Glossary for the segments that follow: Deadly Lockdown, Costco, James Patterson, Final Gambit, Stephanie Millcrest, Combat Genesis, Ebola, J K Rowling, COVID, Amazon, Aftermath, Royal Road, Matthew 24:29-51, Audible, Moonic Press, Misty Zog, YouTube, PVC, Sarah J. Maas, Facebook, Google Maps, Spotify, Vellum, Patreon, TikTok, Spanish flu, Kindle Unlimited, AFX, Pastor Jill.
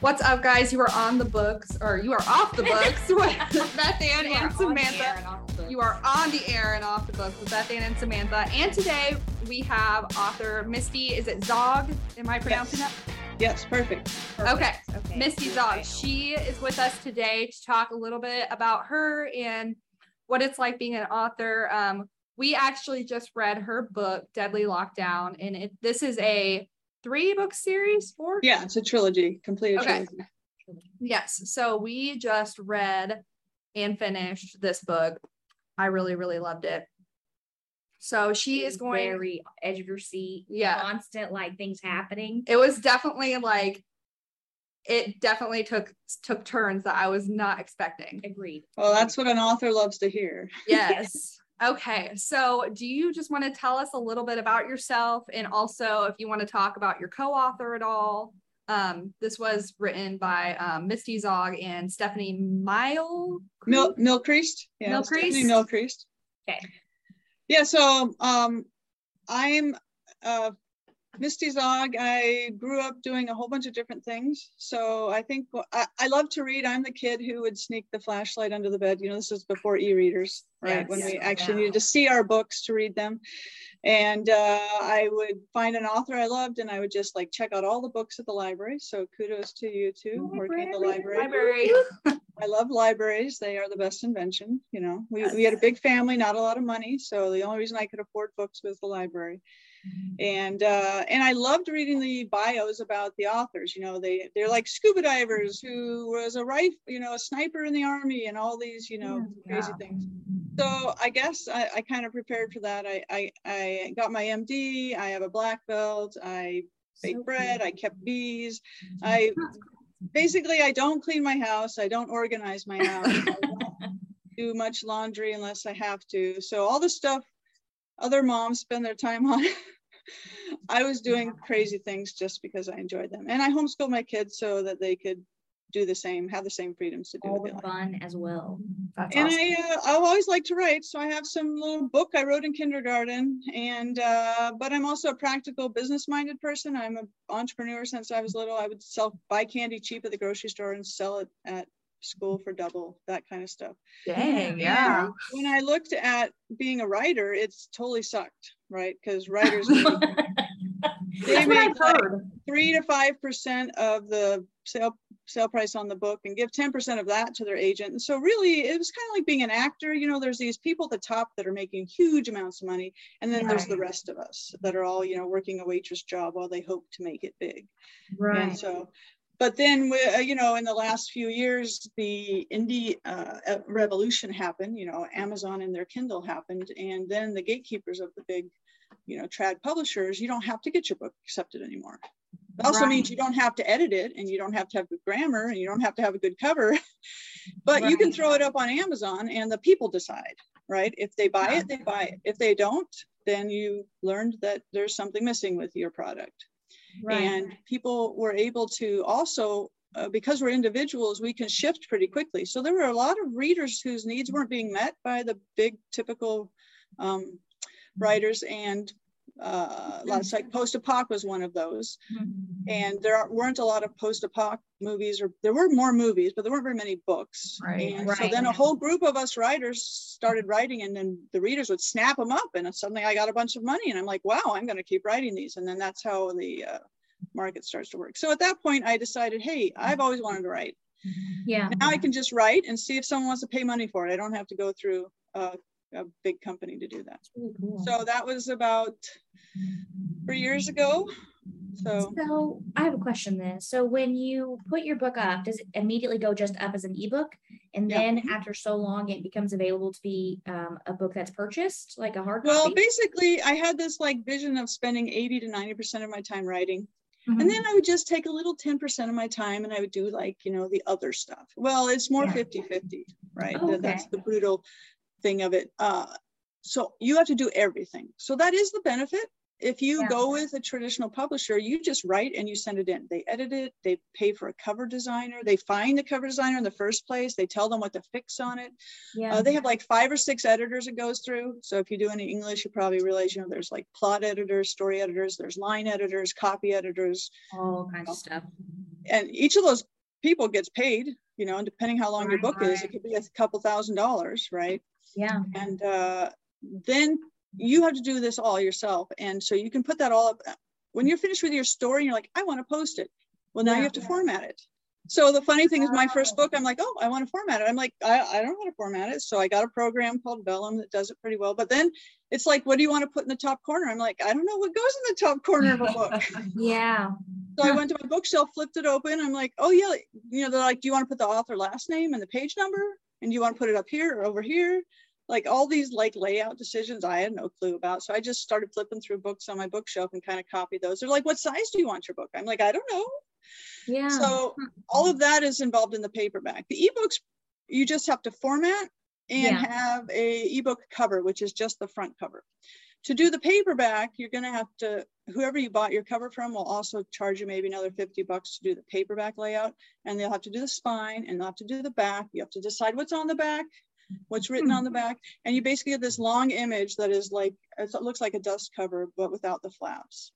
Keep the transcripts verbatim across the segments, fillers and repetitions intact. What's up, guys? You are on the books, or you are off the books with Beth Ann and Samantha. And you are on the air and off the books with Beth Ann and Samantha. And today we have author Misty. Is it Zog? Am I pronouncing yes. that? Yes, perfect. perfect. Okay. okay. Misty Zog. She is with us today to talk a little bit about her and what it's like being an author. Um, we actually just read her book, Deadly Lockdown, and it, this is a three book series, four? Yeah, it's a trilogy, complete okay. trilogy. Yes, so we just read and finished this book. I really, really loved it. So she is going very edge of your seat. Yeah. Constant like things happening. It was definitely like it definitely took took turns that I was not expecting. Agreed. Well, that's what an author loves to hear. Yes. Okay. So do you just want to tell us a little bit about yourself, and also if you want to talk about your co-author at all? Um, this was written by um, Misty Zog and Stephanie Mile Mil- Millcrest. Yeah, Millcrest. Stephanie Millcrest. Okay. Yeah, so um, I'm uh, Misty Zog. I grew up doing a whole bunch of different things. So I think I, I love to read. I'm the kid who would sneak the flashlight under the bed. You know, this was before e-readers, right? Yes, when we actually yeah. needed to see our books to read them. And uh, I would find an author I loved, and I would just like check out all the books at the library. So kudos to you two library, working at the library. library. I love libraries. They are the best invention. You know, we, yes. we had a big family, not a lot of money. So the only reason I could afford books was the library. Mm-hmm. And, uh, and I loved reading the bios about the authors. You know, they, they're like scuba divers who was a rifle, you know, a sniper in the army and all these, you know, yeah. crazy things. So I guess I, I kind of prepared for that. I, I, I got my M D. I have a black belt. I bake so bread. Cute. I kept bees. I basically, I don't clean my house. I don't organize my house. I don't do much laundry unless I have to. So all the stuff other moms spend their time on, I was doing crazy things just because I enjoyed them. And I homeschooled my kids so that they could do the same, have the same freedoms to do all the fun life. As well. That's and awesome. I, uh, I've always liked to write. So I have some little book I wrote in kindergarten, and, uh, but I'm also a practical business-minded person. I'm an entrepreneur since I was little. I would sell, buy candy cheap at the grocery store and sell it at school for double, that kind of stuff. Dang, yeah. And when I looked at being a writer, it's totally sucked, right? Because writers, make, they That's make what I've like heard. three to five percent of the sale sale price on the book, and give ten percent of that to their agent. And so really it was kind of like being an actor. You know, there's these people at the top that are making huge amounts of money, and then right. there's the rest of us that are all, you know, working a waitress job while they hope to make it big. Right. And so, but then, you know, in the last few years, the indie uh, revolution happened. You know, Amazon and their Kindle happened, and then the gatekeepers of the big, you know, trad publishers, you don't have to get your book accepted anymore. It also right. means you don't have to edit it, and you don't have to have good grammar, and you don't have to have a good cover, but right. you can throw it up on Amazon and the people decide, right? If they buy yeah. it, they buy it. If they don't, then you learned that there's something missing with your product. Right. And people were able to also, uh, because we're individuals, we can shift pretty quickly. So there were a lot of readers whose needs weren't being met by the big typical um, writers, and Uh, lots like post-apoc was one of those, mm-hmm. and there weren't a lot of post-apoc movies, or there were more movies, but there weren't very many books. Right. And right. so then a whole group of us writers started writing, and then the readers would snap them up, and suddenly I got a bunch of money, and I'm like, wow, I'm going to keep writing these. And then that's how the uh, market starts to work. So at that point, I decided, hey, I've always wanted to write. Yeah. Now I can just write and see if someone wants to pay money for it. I don't have to go through Uh, a big company to do that. Really cool. So that was about three years ago. So. so I have a question then. So when you put your book up, does it immediately go just up as an ebook? And yeah. then after so long, it becomes available to be um, a book that's purchased, like a hard copy? Well, basically I had this like vision of spending eighty to ninety percent of my time writing. Mm-hmm. And then I would just take a little ten percent of my time, and I would do like, you know, the other stuff. Well, it's more yeah. fifty-fifty, right? Oh, okay. That's the brutal thing of it. Uh, so you have to do everything. So that is the benefit. If you yeah. go with a traditional publisher, you just write and you send it in. They edit it. They pay for a cover designer. They find the cover designer in the first place. They tell them what to fix on it. Yeah. Uh, they have like five or six editors it goes through. So if you do any English, you probably realize, you know, there's like plot editors, story editors, there's line editors, copy editors. All kinds of stuff. and each of those people gets paid, you know, and depending how long right, your book right. is, it could be a couple thousand dollars, right? Yeah. And uh, then you have to do this all yourself. And so you can put that all up. When you're finished with your story, you're like, I want to post it. Well, now yeah, you have to yeah. format it. So the funny thing is my first book, I'm like, oh, I want to format it. I'm like, I, I don't know how to format it. So I got a program called Vellum that does it pretty well. But then it's like, what do you want to put in the top corner? I'm like, I don't know what goes in the top corner of a book. yeah. So I went to my bookshelf, flipped it open. I'm like, oh yeah. You know, they're like, do you want to put the author last name and the page number? And do you want to put it up here or over here? Like all these like layout decisions I had no clue about. So I just started flipping through books on my bookshelf and kind of copied those. They're like, what size do you want your book? I'm like, I don't know. Yeah. So all of that is involved in the paperback. The ebooks, you just have to format and yeah. have a ebook cover, which is just the front cover. To do the paperback, you're going to have to, whoever you bought your cover from will also charge you maybe another fifty bucks to do the paperback layout. And they'll have to do the spine and they'll have to do the back. You have to decide what's on the back, what's written on the back. And you basically have this long image that is like, it looks like a dust cover, but without the flaps.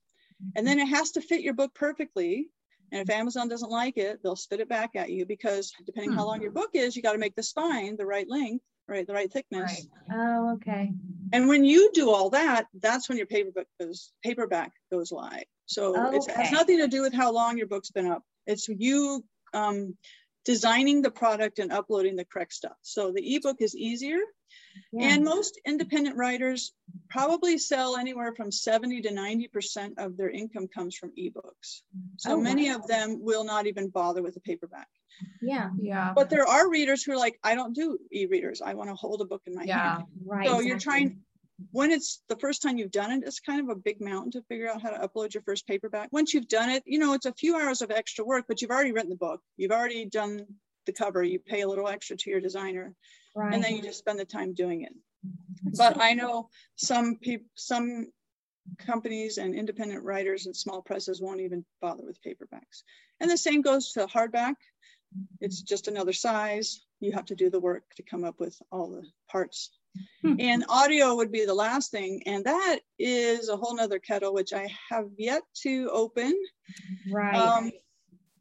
And then it has to fit your book perfectly. And if Amazon doesn't like it, they'll spit it back at you because depending hmm. how long your book is, you got to make the spine the right length, right, the right thickness. Right. Oh, okay. And when you do all that, that's when your paperback goes paperback goes live. So oh, it's, okay. it has nothing to do with how long your book's been up. It's you um, designing the product and uploading the correct stuff. So the ebook is easier. Yeah. And most independent writers probably sell anywhere from seventy to ninety percent of their income comes from ebooks. So oh, many wow. of them will not even bother with a paperback. Yeah. Yeah. But there are readers who are like, I don't do e-readers. I want to hold a book in my yeah, hand. Right. So exactly. you're trying, when it's the first time you've done it, it's kind of a big mountain to figure out how to upload your first paperback. Once you've done it, you know, it's a few hours of extra work, but you've already written the book. You've already done the cover. You pay a little extra to your designer. Right. And then you just spend the time doing it. That's but so cool. I know some people, some companies and independent writers and small presses won't even bother with paperbacks. And the same goes to hardback. It's just another size. You have to do the work to come up with all the parts. Hmm. And audio would be the last thing. And that is a whole nother kettle, which I have yet to open. Right. Um,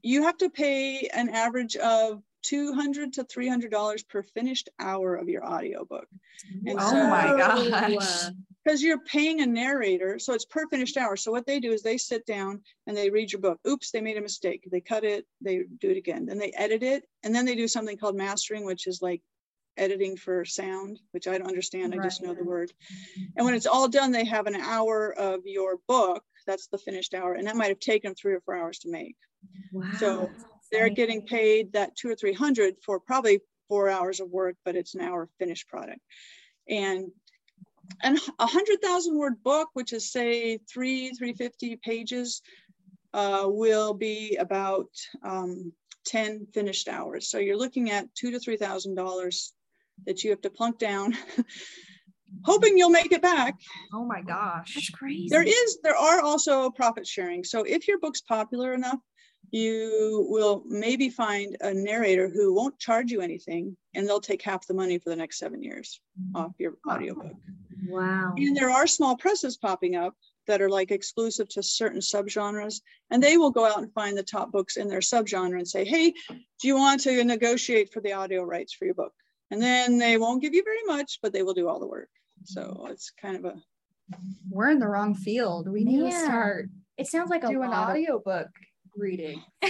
you have to pay an average of two hundred to three hundred dollars per finished hour of your audiobook. And oh so, my gosh. Because you're paying a narrator, so it's per finished hour. So what they do is they sit down and they read your book. Oops, they made a mistake. They cut it, they do it again. Then they edit it. And then they do something called mastering, which is like editing for sound, which I don't understand. I right. just know the word. And when it's all done, they have an hour of your book. That's the finished hour. And that might have taken three or four hours to make. Wow. So they're getting paid that two or three hundred for probably four hours of work, but it's an hour finished product. And a hundred thousand word book, which is say three, three fifty pages, uh, will be about um, ten finished hours. So you're looking at two to three thousand dollars that you have to plunk down, hoping you'll make it back. Oh my gosh, that's crazy. There is, there are also profit sharing. So if your book's popular enough, you will maybe find a narrator who won't charge you anything and they'll take half the money for the next seven years off your audiobook. Wow. And there are small presses popping up that are like exclusive to certain subgenres, and they will go out and find the top books in their subgenre and say, hey, do you want to negotiate for the audio rights for your book? And then they won't give you very much, but they will do all the work. So it's kind of a... We're in the wrong field. We need yeah. to start. It sounds like a do an audiobook. Reading. I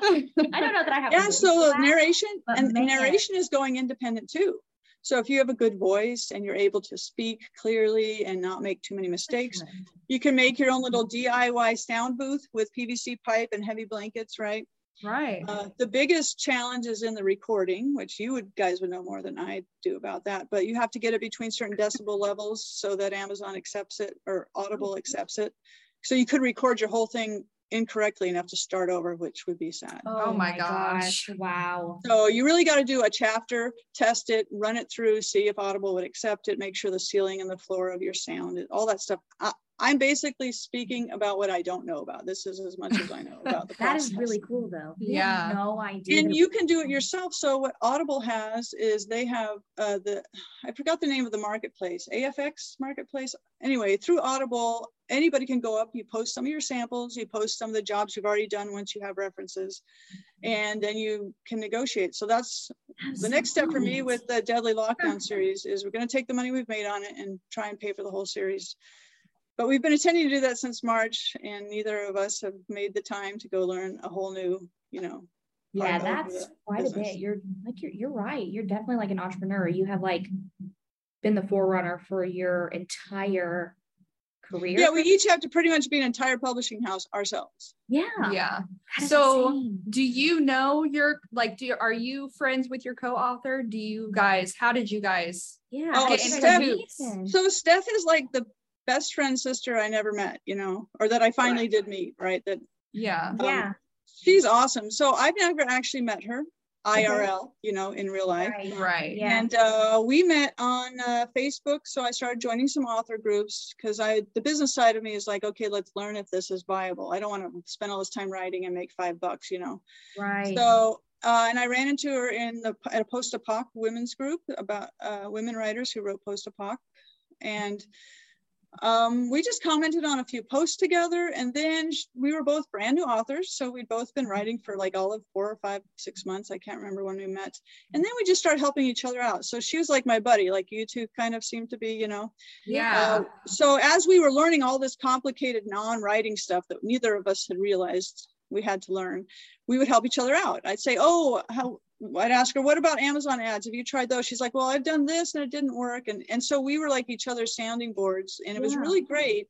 don't know that I have. Yeah, so narration and narration is going independent too. So if you have a good voice and you're able to speak clearly and not make too many mistakes, you can make your own little D I Y sound booth with P V C pipe and heavy blankets, right? Right. Uh, the biggest challenge is in the recording, which you would guys would know more than I do about that, but you have to get it between certain decibel levels so that Amazon accepts it or Audible accepts it. So you could record your whole thing incorrectly enough to start over, which would be sad. Oh, oh my gosh. gosh. Wow. So you really got to do a chapter, test it, run it through, see if Audible would accept it, make sure the ceiling and the floor of your sound, all that stuff. I, I'm basically speaking about what I don't know about. This is as much as I know about the process. That is really cool though. You yeah. have no idea. And you can do it yourself. So what Audible has is they have uh, the, I forgot the name of the marketplace, A F X marketplace. Anyway, through Audible, anybody can go up, you post some of your samples, you post some of the jobs you've already done once you have references, and then you can negotiate. So that's, that's the so next cool. step for me with the Deadly Lockdown series is we're gonna take the money we've made on it and try and pay for the whole series. But we've been intending to do that since March, and neither of us have made the time to go learn a whole new, you know. Yeah, that's quite business. a bit. You're like, you're, you're right. You're definitely like an entrepreneur. You have like been the forerunner for your entire career. Yeah, we each have to pretty much be an entire publishing house ourselves. Yeah. Yeah. So insane. do you know your, like, do you, are you friends with your co-author? Do you guys, how did you guys? Yeah. Oh, Steph, so Steph is like the best friend sister I never met, you know, or that I finally right. did meet, right? That yeah, um, yeah. She's awesome. So I've never actually met her I R L, mm-hmm. you know, in real life. Right. right. Yeah. And uh, we met on uh, Facebook. So I started joining some author groups because I, the business side of me is like, okay, let's learn if this is viable. I don't want to spend all this time writing and make five bucks, you know. Right. So uh, and I ran into her in the at a post-apoc women's group about uh, women writers who wrote post-apoc, and um we just commented on a few posts together, and then sh we were both brand new authors, so we'd both been writing for like all of four or five six months, I can't remember when we met, and then we just started helping each other out. So she was like my buddy, like you two kind of seemed to be, you know. Yeah. Uh, so as we were learning all this complicated non-writing stuff that neither of us had realized we had to learn, we would help each other out. I'd say, oh, how I'd ask her, what about Amazon ads? Have you tried those? She's like, well, I've done this and it didn't work. And, and so we were like each other's sounding boards, and it was yeah. really great.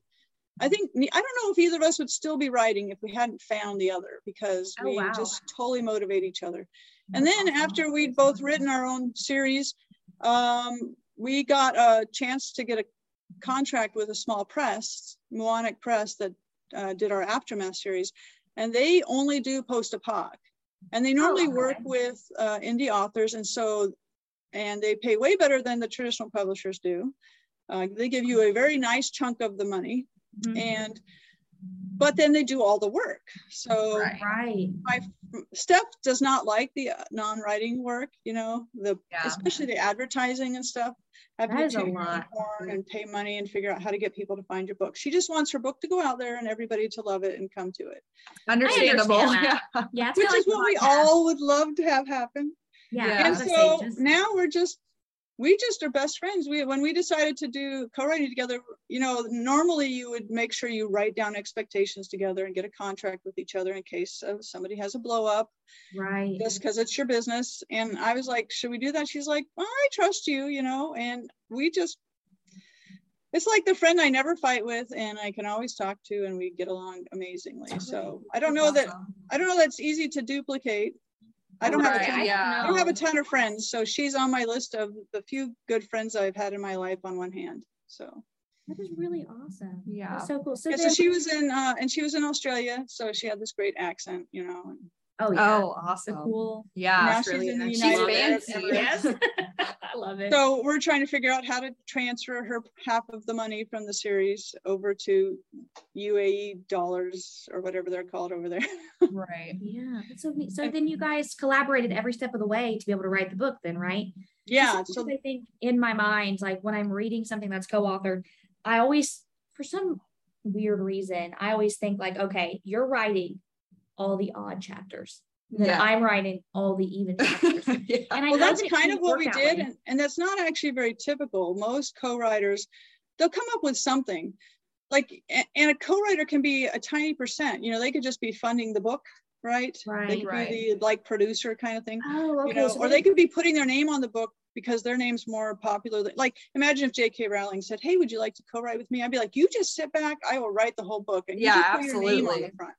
I think, I don't know if either of us would still be writing if we hadn't found the other, because oh, we wow. just totally motivate each other. And then awesome. after we'd both written our own series, um, we got a chance to get a contract with a small press, Moonic Press, that uh, did our Aftermath series. And they only do post-apoc. And they normally oh, okay. work with uh, indie authors, and so, and they pay way better than the traditional publishers do. Uh, they give you a very nice chunk of the money, mm-hmm. and but then they do all the work. So right. my Steph does not like the non-writing work, you know, the yeah. especially the advertising and stuff. Have that to pay a lot. and pay money and figure out how to get people to find your book. She just wants her book to go out there and everybody to love it and come to it. Understandable. Understand yeah. yeah it's Which is like what we all would love to have happen. Yeah. yeah. And so just... now we're just, we just are best friends. We, when we decided to do co-writing together, you know, normally you would make sure you write down expectations together and get a contract with each other in case uh, somebody has a blow up. Right. Just because it's your business. And I was like, should we do that? She's like, well, I trust you, you know, and we just, it's like the friend I never fight with and I can always talk to, and we get along amazingly. So I don't know that, I don't know that's easy to duplicate. I don't, right, have a ton of, yeah. I don't have a ton of friends. So she's on my list of the few good friends I've had in my life on one hand. So that is really awesome. Yeah. That's so cool. So, yeah, so she was in, uh, and she was in Australia. So she had this great accent, you know. And, oh, yeah. Oh, awesome. So cool. Yeah. Australia, she's in the United States. Yes. I love it. So we're trying to figure out how to transfer her half of the money from the series over to U A E dollars or whatever they're called over there. Right. Yeah. That's so neat. So then you guys collaborated every step of the way to be able to write the book then, right? Yeah. So I think in my mind, like when I'm reading something that's co-authored, I always, for some weird reason, I always think like, okay, you're writing all the odd chapters. That yeah. I'm writing all the even chapters. yeah. And I well, that's kind of what we did. And, and that's not actually very typical. Most co-writers, they'll come up with something like, and a co-writer can be a tiny percent, you know, they could just be funding the book, right? Right. They could right. be the, like producer kind of thing, oh, okay. you know, so or they could be putting their name on the book because their name's more popular. Like imagine if J K Rowling said, hey, would you like to co-write with me? I'd be like, you just sit back, I will write the whole book. And yeah, you just put absolutely. your name on the front.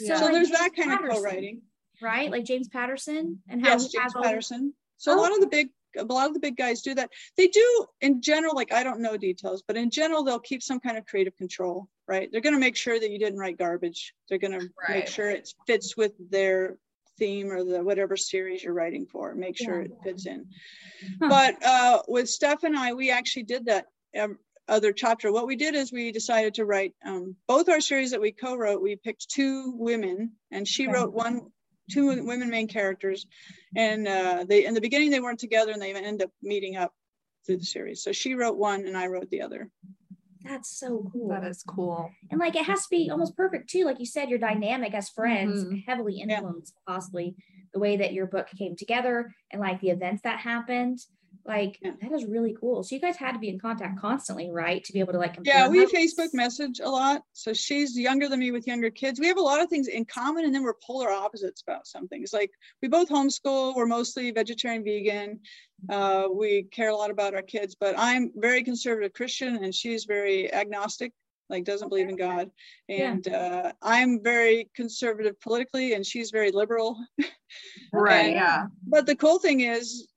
Yeah. So, so like there's James that kind Patterson. of co-writing. Right, like James Patterson and how yes, James Patterson. So oh. a lot of the big, a lot of the big guys do that. They do in general. Like I don't know details, but in general, they'll keep some kind of creative control. Right, they're going to make sure that you didn't write garbage. They're going right. to make sure it fits with their theme or the whatever series you're writing for. Make sure yeah. it fits in. Huh. But uh, with Steph and I, we actually did that. Um, other chapter, what we did is we decided to write um, both our series that we co-wrote. We picked two women, and she wrote one, two women main characters, and uh, they in the beginning they weren't together, and they end up meeting up through the series. So she wrote one, and I wrote the other. That's so cool. That is cool. And like it has to be almost perfect too. Like you said, your dynamic as friends mm-hmm. heavily influenced yeah. possibly the way that your book came together and like the events that happened. Like yeah. that is really cool. So you guys had to be in contact constantly, right? To be able to like compare. Yeah, we Facebook message a lot. So she's younger than me with younger kids. We have a lot of things in common, and then we're polar opposites about some things. Like we both homeschool. We're mostly vegetarian, vegan. Uh, we care a lot about our kids, but I'm very conservative Christian, and she's very agnostic, like doesn't believe in God. And yeah. uh, I'm very conservative politically, and she's very liberal. Right. And, yeah. But the cool thing is,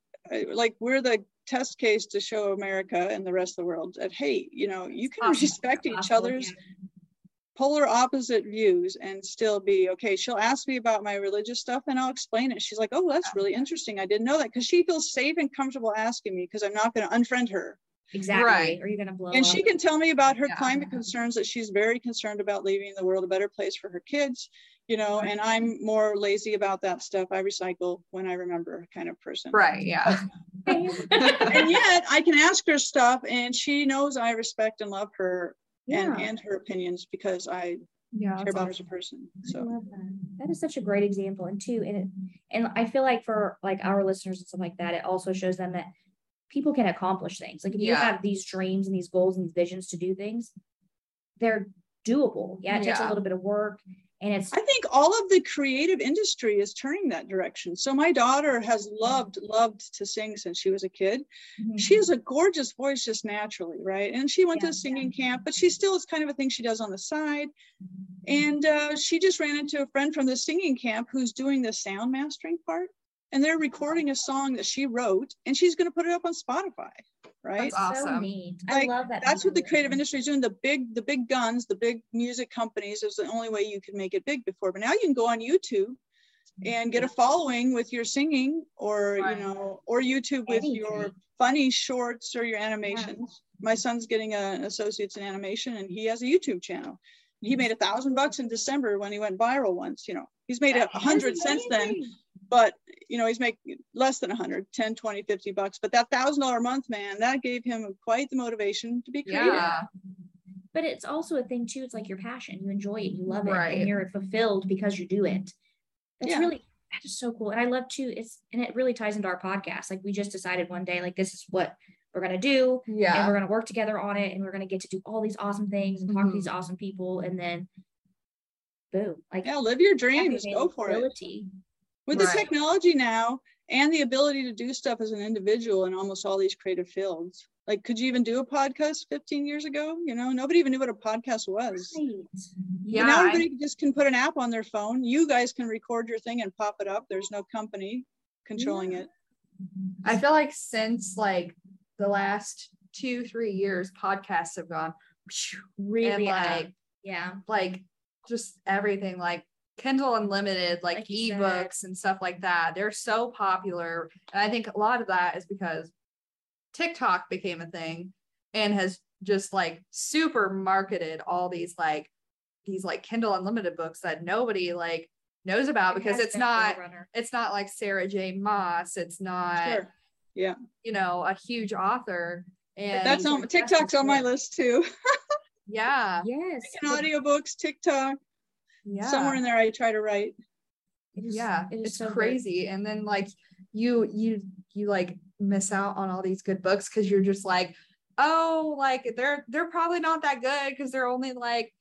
like we're the test case to show America and the rest of the world that, hey, you know, you can awesome. respect each awesome. other's polar opposite views and still be okay. She'll ask me about my religious stuff and I'll explain it. She's like, oh, that's really interesting. I didn't know that. Because she feels safe and comfortable asking me, because I'm not going to unfriend her. Exactly. Right. Are you going to blow? And up? She can tell me about her yeah. climate concerns, that she's very concerned about leaving the world a better place for her kids, you know, and I'm more lazy about that stuff. I recycle when I remember, kind of person. Right. Yeah. And yet I can ask her stuff, and she knows I respect and love her yeah. and, and her opinions, because I yeah, care about awesome. her as a person. So I love that. That is such a great example. And too, and it, and I feel like for like our listeners and stuff like that, it also shows them that people can accomplish things. Like if you yeah. have these dreams and these goals and these visions to do things, they're doable. Yeah. It yeah. takes a little bit of work. And it's, I think all of the creative industry is turning that direction. So my daughter has loved, loved to sing since she was a kid. Mm-hmm. She has a gorgeous voice just naturally. Right. And she went yeah, to a singing yeah. camp, but she still, it's kind of a thing she does on the side. And uh, she just ran into a friend from the singing camp who's doing the sound mastering part. And they're recording a song that she wrote, and she's going to put it up on Spotify, right? That's awesome. So neat. Like, I love that. That's what the creative industry is doing. The big, the big guns, the big music companies is the only way you could make it big before. But now you can go on YouTube and get a following with your singing, or, you know, or YouTube with your funny shorts or your animations. My son's getting a, an associate's in animation, and he has a YouTube channel. He made a thousand bucks in December when he went viral once, you know. He's made a hundred since then. But, you know, he's making less than one hundred, ten, twenty, fifty bucks. But that one thousand dollars a month, man, that gave him quite the motivation to be creative. Yeah. But it's also a thing, too. It's like your passion. You enjoy it. You love it. Right. And you're fulfilled because you do it. That's yeah. really, that is so cool. And I love, too, it's, and it really ties into our podcast. Like, we just decided one day, like, this is what we're going to do. Yeah. And we're going to work together on it. And we're going to get to do all these awesome things and talk mm-hmm. to these awesome people. And then, boom. Like, yeah, live your dreams. Go for it. With right. the technology now and the ability to do stuff as an individual in almost all these creative fields. Like, could you even do a podcast fifteen years ago? You know, nobody even knew what a podcast was. Right. Yeah. But now everybody I... just can put an app on their phone. You guys can record your thing and pop it up. There's no company controlling yeah. it. I feel like since like the last two, three years, podcasts have gone really and, like, yeah, like just everything, like Kindle Unlimited, like, like ebooks and stuff like that. They're so popular. And I think a lot of that is because TikTok became a thing and has just like super marketed all these like these like Kindle Unlimited books that nobody like knows about, because it's not it's not like Sarah J. Maas. It's not sure. yeah, you know, a huge author. And that's on TikTok's on my list too. yeah. Yes. Like audiobooks, TikTok. Yeah. Somewhere in there I try to write. Yeah, it is it's so crazy. Good. And then like you you you like miss out on all these good books, because you're just like, oh, like they're they're probably not that good because they're only like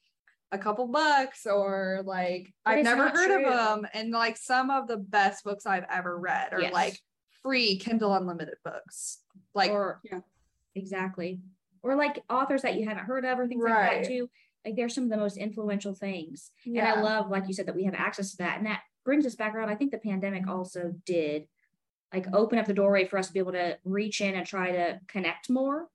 a couple bucks, or like I've never heard true. of them. And like some of the best books I've ever read are yes. like free Kindle Unlimited books. Like or, yeah, exactly. Or like authors that you haven't heard of or things right. like that too. Like they're some of the most influential things. Yeah. And I love, like you said, that we have access to that. And that brings us back around. I think the pandemic also did like open up the doorway for us to be able to reach in and try to connect more.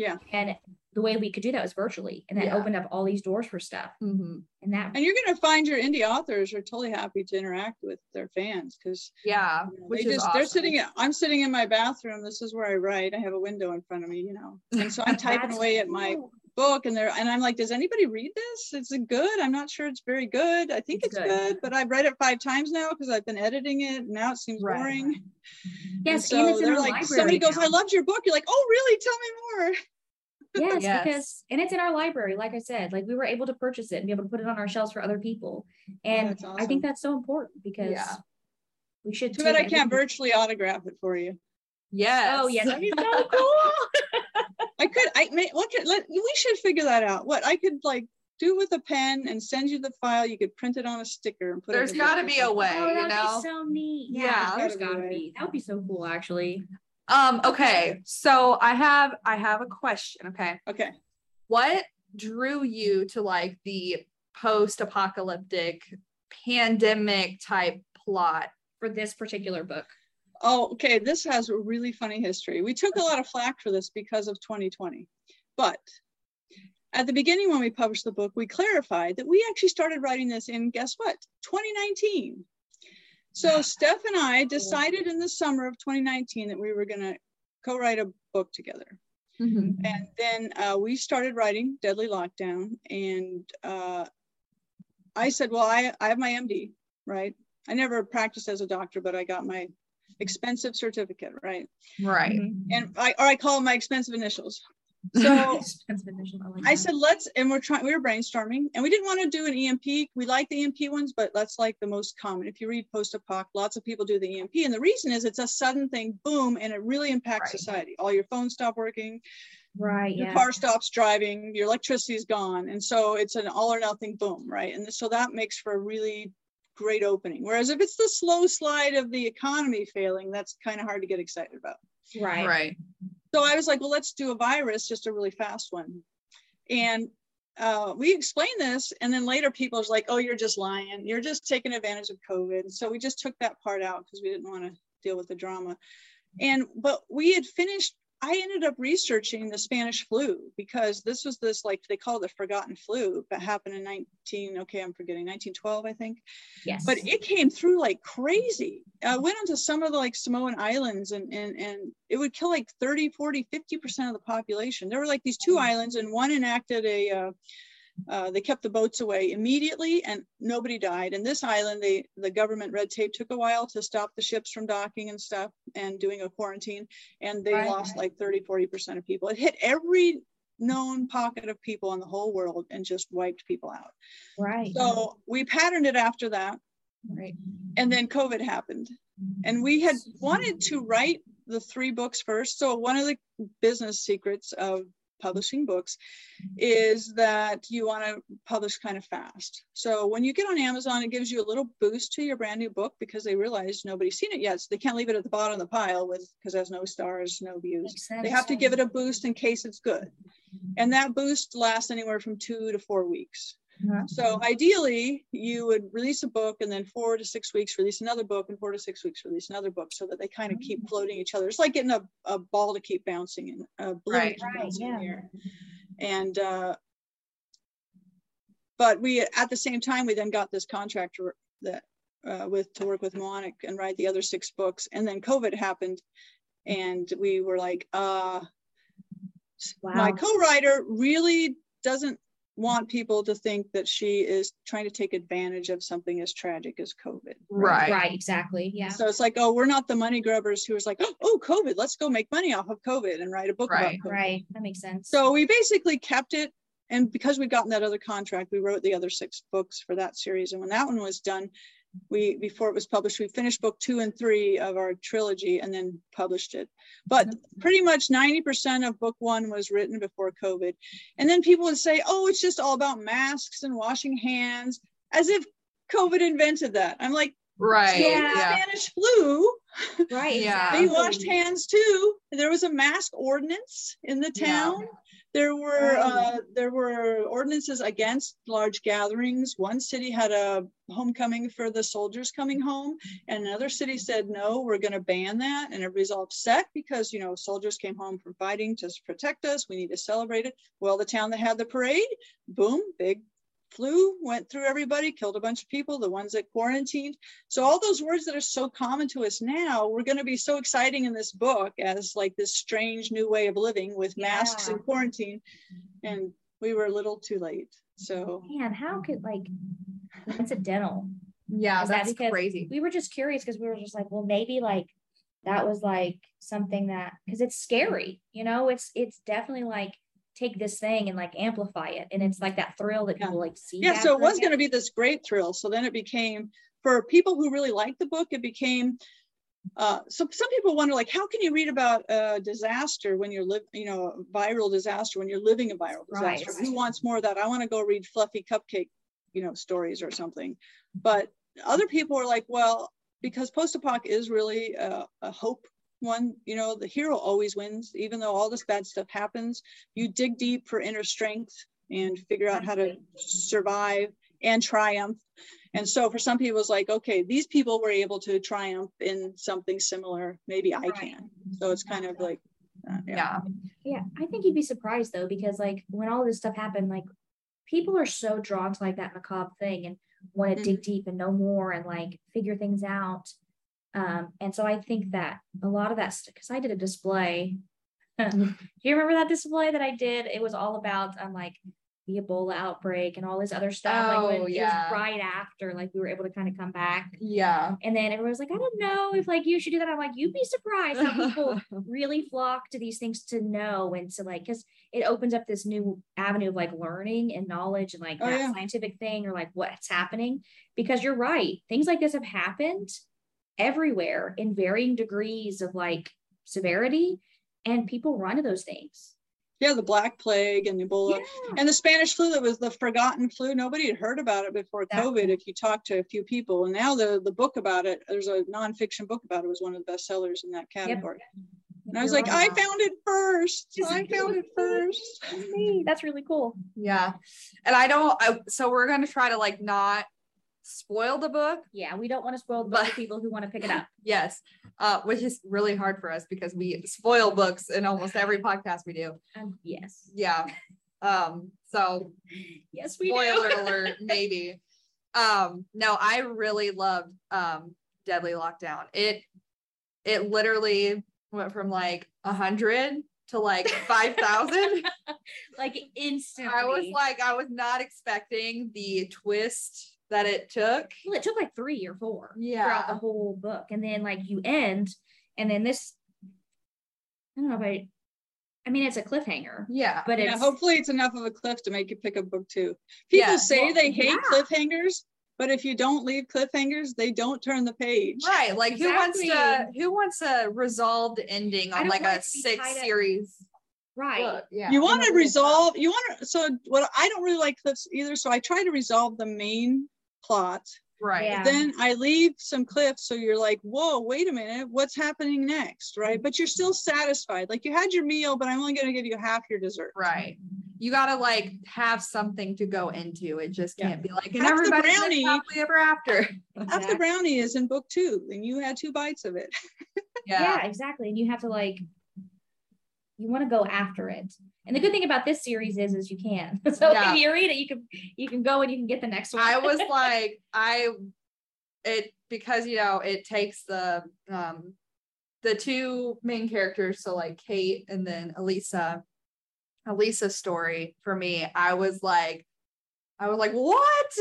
Yeah. And the way we could do that was virtually, and that yeah. opened up all these doors for stuff. Mm-hmm. And that, and you're going to find your indie authors are totally happy to interact with their fans, because yeah, you know, which they is just, awesome. They're sitting. At, I'm sitting in my bathroom. This is where I write. I have a window in front of me, you know, and so I'm typing away at my cool. book, and they're and I'm like, does anybody read this? Is it good? I'm not sure. It's very good. I think it's, it's good. good, but I've read it five times now because I've been editing it. And now it seems right. boring. Yes, and so and it's they're in like, somebody now. goes, I loved your book. You're like, oh really? Tell me more. Yes, yes, because, and it's in our library, like I said, like we were able to purchase it and be able to put it on our shelves for other people. And yeah, awesome. I think that's so important because yeah. we should. Too bad I can't virtually autograph it for you. Yes. Oh, yes. That'd be so cool. I could, I may, what could, let, we should figure that out. What I could like do with a pen and send you the file. You could print it on a sticker and put there's it. There's gotta be a way. Oh, that'd you know? be so neat. Yeah, yeah there's gotta, gotta be. be. That would be so cool, actually. Um, okay. So I have, I have a question. Okay. Okay. What drew you to like the post-apocalyptic pandemic type plot for this particular book? Oh, okay. This has a really funny history. We took a lot of flack for this because of twenty twenty, but at the beginning, when we published the book, we clarified that we actually started writing this in, guess what? twenty nineteen. So Steph and I decided in the summer of twenty nineteen that we were going to co-write a book together. Mm-hmm. And then uh, we started writing Deadly Lockdown. And uh, I said, well, I, I have my M D, right? I never practiced as a doctor, but I got my expensive certificate, right? Right. Mm-hmm. And I, or I call them my expensive initials. So I said, let's, and we're trying, we were brainstorming and we didn't want to do an E M P. We like the E M P ones, but that's like the most common. If you read post-apoc, lots of people do the E M P. And the reason is it's a sudden thing, boom, and it really impacts right. society. All your phones stop working, right? Your yeah. car stops driving, your electricity is gone. And so it's an all or nothing boom, right? And so that makes for a really great opening. Whereas if it's the slow slide of the economy failing, that's kind of hard to get excited about. Right. Right. So I was like, well, let's do a virus, just a really fast one. And uh, we explained this. And then later people was like, oh, you're just lying. You're just taking advantage of COVID. So we just took that part out because we didn't want to deal with the drama. And, but we had finished, I ended up researching the Spanish flu because this was this, like they call it the forgotten flu, but happened in nineteen, okay, I'm forgetting, nineteen twelve, I think. Yes. But it came through like crazy. I uh, went onto some of the like Samoan islands and, and, and it would kill like thirty, forty, fifty percent of the population. There were like these two islands and one enacted a, uh, uh, they kept the boats away immediately and nobody died. And this island, they, the government red tape took a while to stop the ships from docking and stuff and doing a quarantine. And they right. lost like thirty, forty percent of people. It hit every known pocket of people in the whole world and just wiped people out. Right. So we patterned it after that. Right. And then COVID happened. And we had wanted to write the three books first. So one of the business secrets of publishing books is that you want to publish kind of fast. So when you get on Amazon, it gives you a little boost to your brand new book because they realize nobody's seen it yet. So they can't leave it at the bottom of the pile with, because there's no stars, no views. They have to give it a boost in case it's good. And that boost lasts anywhere from two to four weeks. Mm-hmm. So ideally you would release a book and then four to six weeks, release another book and four to six weeks, release another book so that they kind of mm-hmm. keep floating each other. It's like getting a, a ball to keep bouncing and a balloon right, to keep right, bouncing yeah. in the air. And, uh, but we, at the same time, we then got this contract that, uh, with, to work with Moonic and write the other six books. And then COVID happened and we were like, uh, wow. my co-writer really doesn't want people to think that she is trying to take advantage of something as tragic as COVID. Right. Right. Right, exactly. Yeah. So it's like, oh, we're not the money grubbers who is like, oh, COVID, let's go make money off of COVID and write a book right. about COVID. Right. That makes sense. So we basically kept it. And because we'd gotten that other contract, we wrote the other six books for that series. And when that one was done, we, before it was published, we finished book two and three of our trilogy and then published it. But pretty much ninety percent of book one was written before COVID. And then people would say, oh, it's just all about masks and washing hands, as if COVID invented that. I'm like, right. So yeah. the Spanish flu. Right. Yeah. They washed hands too. There was a mask ordinance in the town. Yeah. There were uh, there were ordinances against large gatherings. One city had a homecoming for the soldiers coming home, and another city said, no, we're going to ban that. And everybody's all upset because, you know, soldiers came home from fighting to protect us. We need to celebrate it. Well, the town that had the parade, boom, big flu went through everybody, killed a bunch of people, the ones that quarantined. So all those words that are so common to us now, we're going to be so exciting in this book as like this strange new way of living with masks yeah. and quarantine. And we were a little too late. So man, how could like incidental? Yeah, that's that crazy. We were just curious because we were just like, well, maybe like that was like something that, because it's scary, you know, it's it's definitely like take this thing and like amplify it, and it's like that thrill that people yeah. like see. Yeah, so it was going to be this great thrill. So then it became, for people who really liked the book, it became uh so some people wonder, like, how can you read about a disaster when you're living, you know, a viral disaster when you're living a viral disaster? Right. Who wants more of that? I want to go read fluffy cupcake, you know, stories or something. But other people are like, well, because post-apoc is really a, a hope one, you know, the hero always wins, even though all this bad stuff happens. You dig deep for inner strength and figure out how to survive and triumph. And so for some people it's like, okay, these people were able to triumph in something similar, maybe I can. So it's kind of like uh, yeah. yeah yeah I think you'd be surprised though, because like when all this stuff happened, like people are so drawn to like that macabre thing and want to mm-hmm. dig deep and know more and like figure things out. Um, and so I think that a lot of that, because I did a display, do you remember that display that I did? It was all about um, like the Ebola outbreak and all this other stuff. Oh, like when yeah. it was right after, like we were able to kind of come back. Yeah. And then everyone was like, I don't know if like you should do that. I'm like, you'd be surprised how people really flock to these things to know and to like, because it opens up this new avenue of like learning and knowledge and like oh, that yeah. scientific thing or like what's happening. Because you're right, things like this have happened everywhere in varying degrees of like severity, and people run to those things. Yeah, the Black Plague and Ebola yeah. and the Spanish flu, that was the forgotten flu. Nobody had heard about it before exactly. COVID if you talk to a few people. And now the the book about it, there's a nonfiction book about it, was one of the bestsellers in that category. Yep. And I was You're like, right I on. found it first. I found it first. That's really cool. Yeah. And I don't, I, so we're going to try to like not spoil the book. Yeah, we don't want to spoil the book for people who want to pick it up. Yes, uh, which is really hard for us because we spoil books in almost every podcast we do. Um, yes. Yeah. Um. So. Yes, we spoiler do. alert. Maybe. Um. No, I really loved um Deadly Lockdown. It it literally went from like a hundred to like five thousand. Like instantly. I was like, I was not expecting the twist that it took. Well, it took like three or four yeah. throughout the whole book. And then like you end, and then this, I don't know if I, I mean, it's a cliffhanger. Yeah. But it's, yeah, hopefully it's enough of a cliff to make you pick a book too. People yeah. say well, they hate yeah. cliffhangers, but if you don't leave cliffhangers, they don't turn the page. Right. Like exactly. who wants to, who wants a resolved ending on like a six series? Right. Well, yeah. You want to resolve, you want to, so what, well, I don't really like cliffs either. So I try to resolve the main plot, right? Yeah. Then I leave some cliffs, so you're like, whoa, wait a minute, what's happening next, right? But you're still satisfied, like you had your meal, but I'm only going to give you half your dessert, right? You gotta like have something to go into. It just can't yeah. be like, and half everybody the brownie, probably ever after. Exactly. Half the brownie is in book two, and you had two bites of it. Yeah. Yeah, exactly. And you have to like, you want to go after it. And the good thing about this series is, is you can. So yeah. if you read it, you can, you can go and you can get the next one. I was like, I, it, because, you know, it takes the, um, the two main characters. So like Kate and then Elisa, Elisa's story for me, I was like, I was like, what?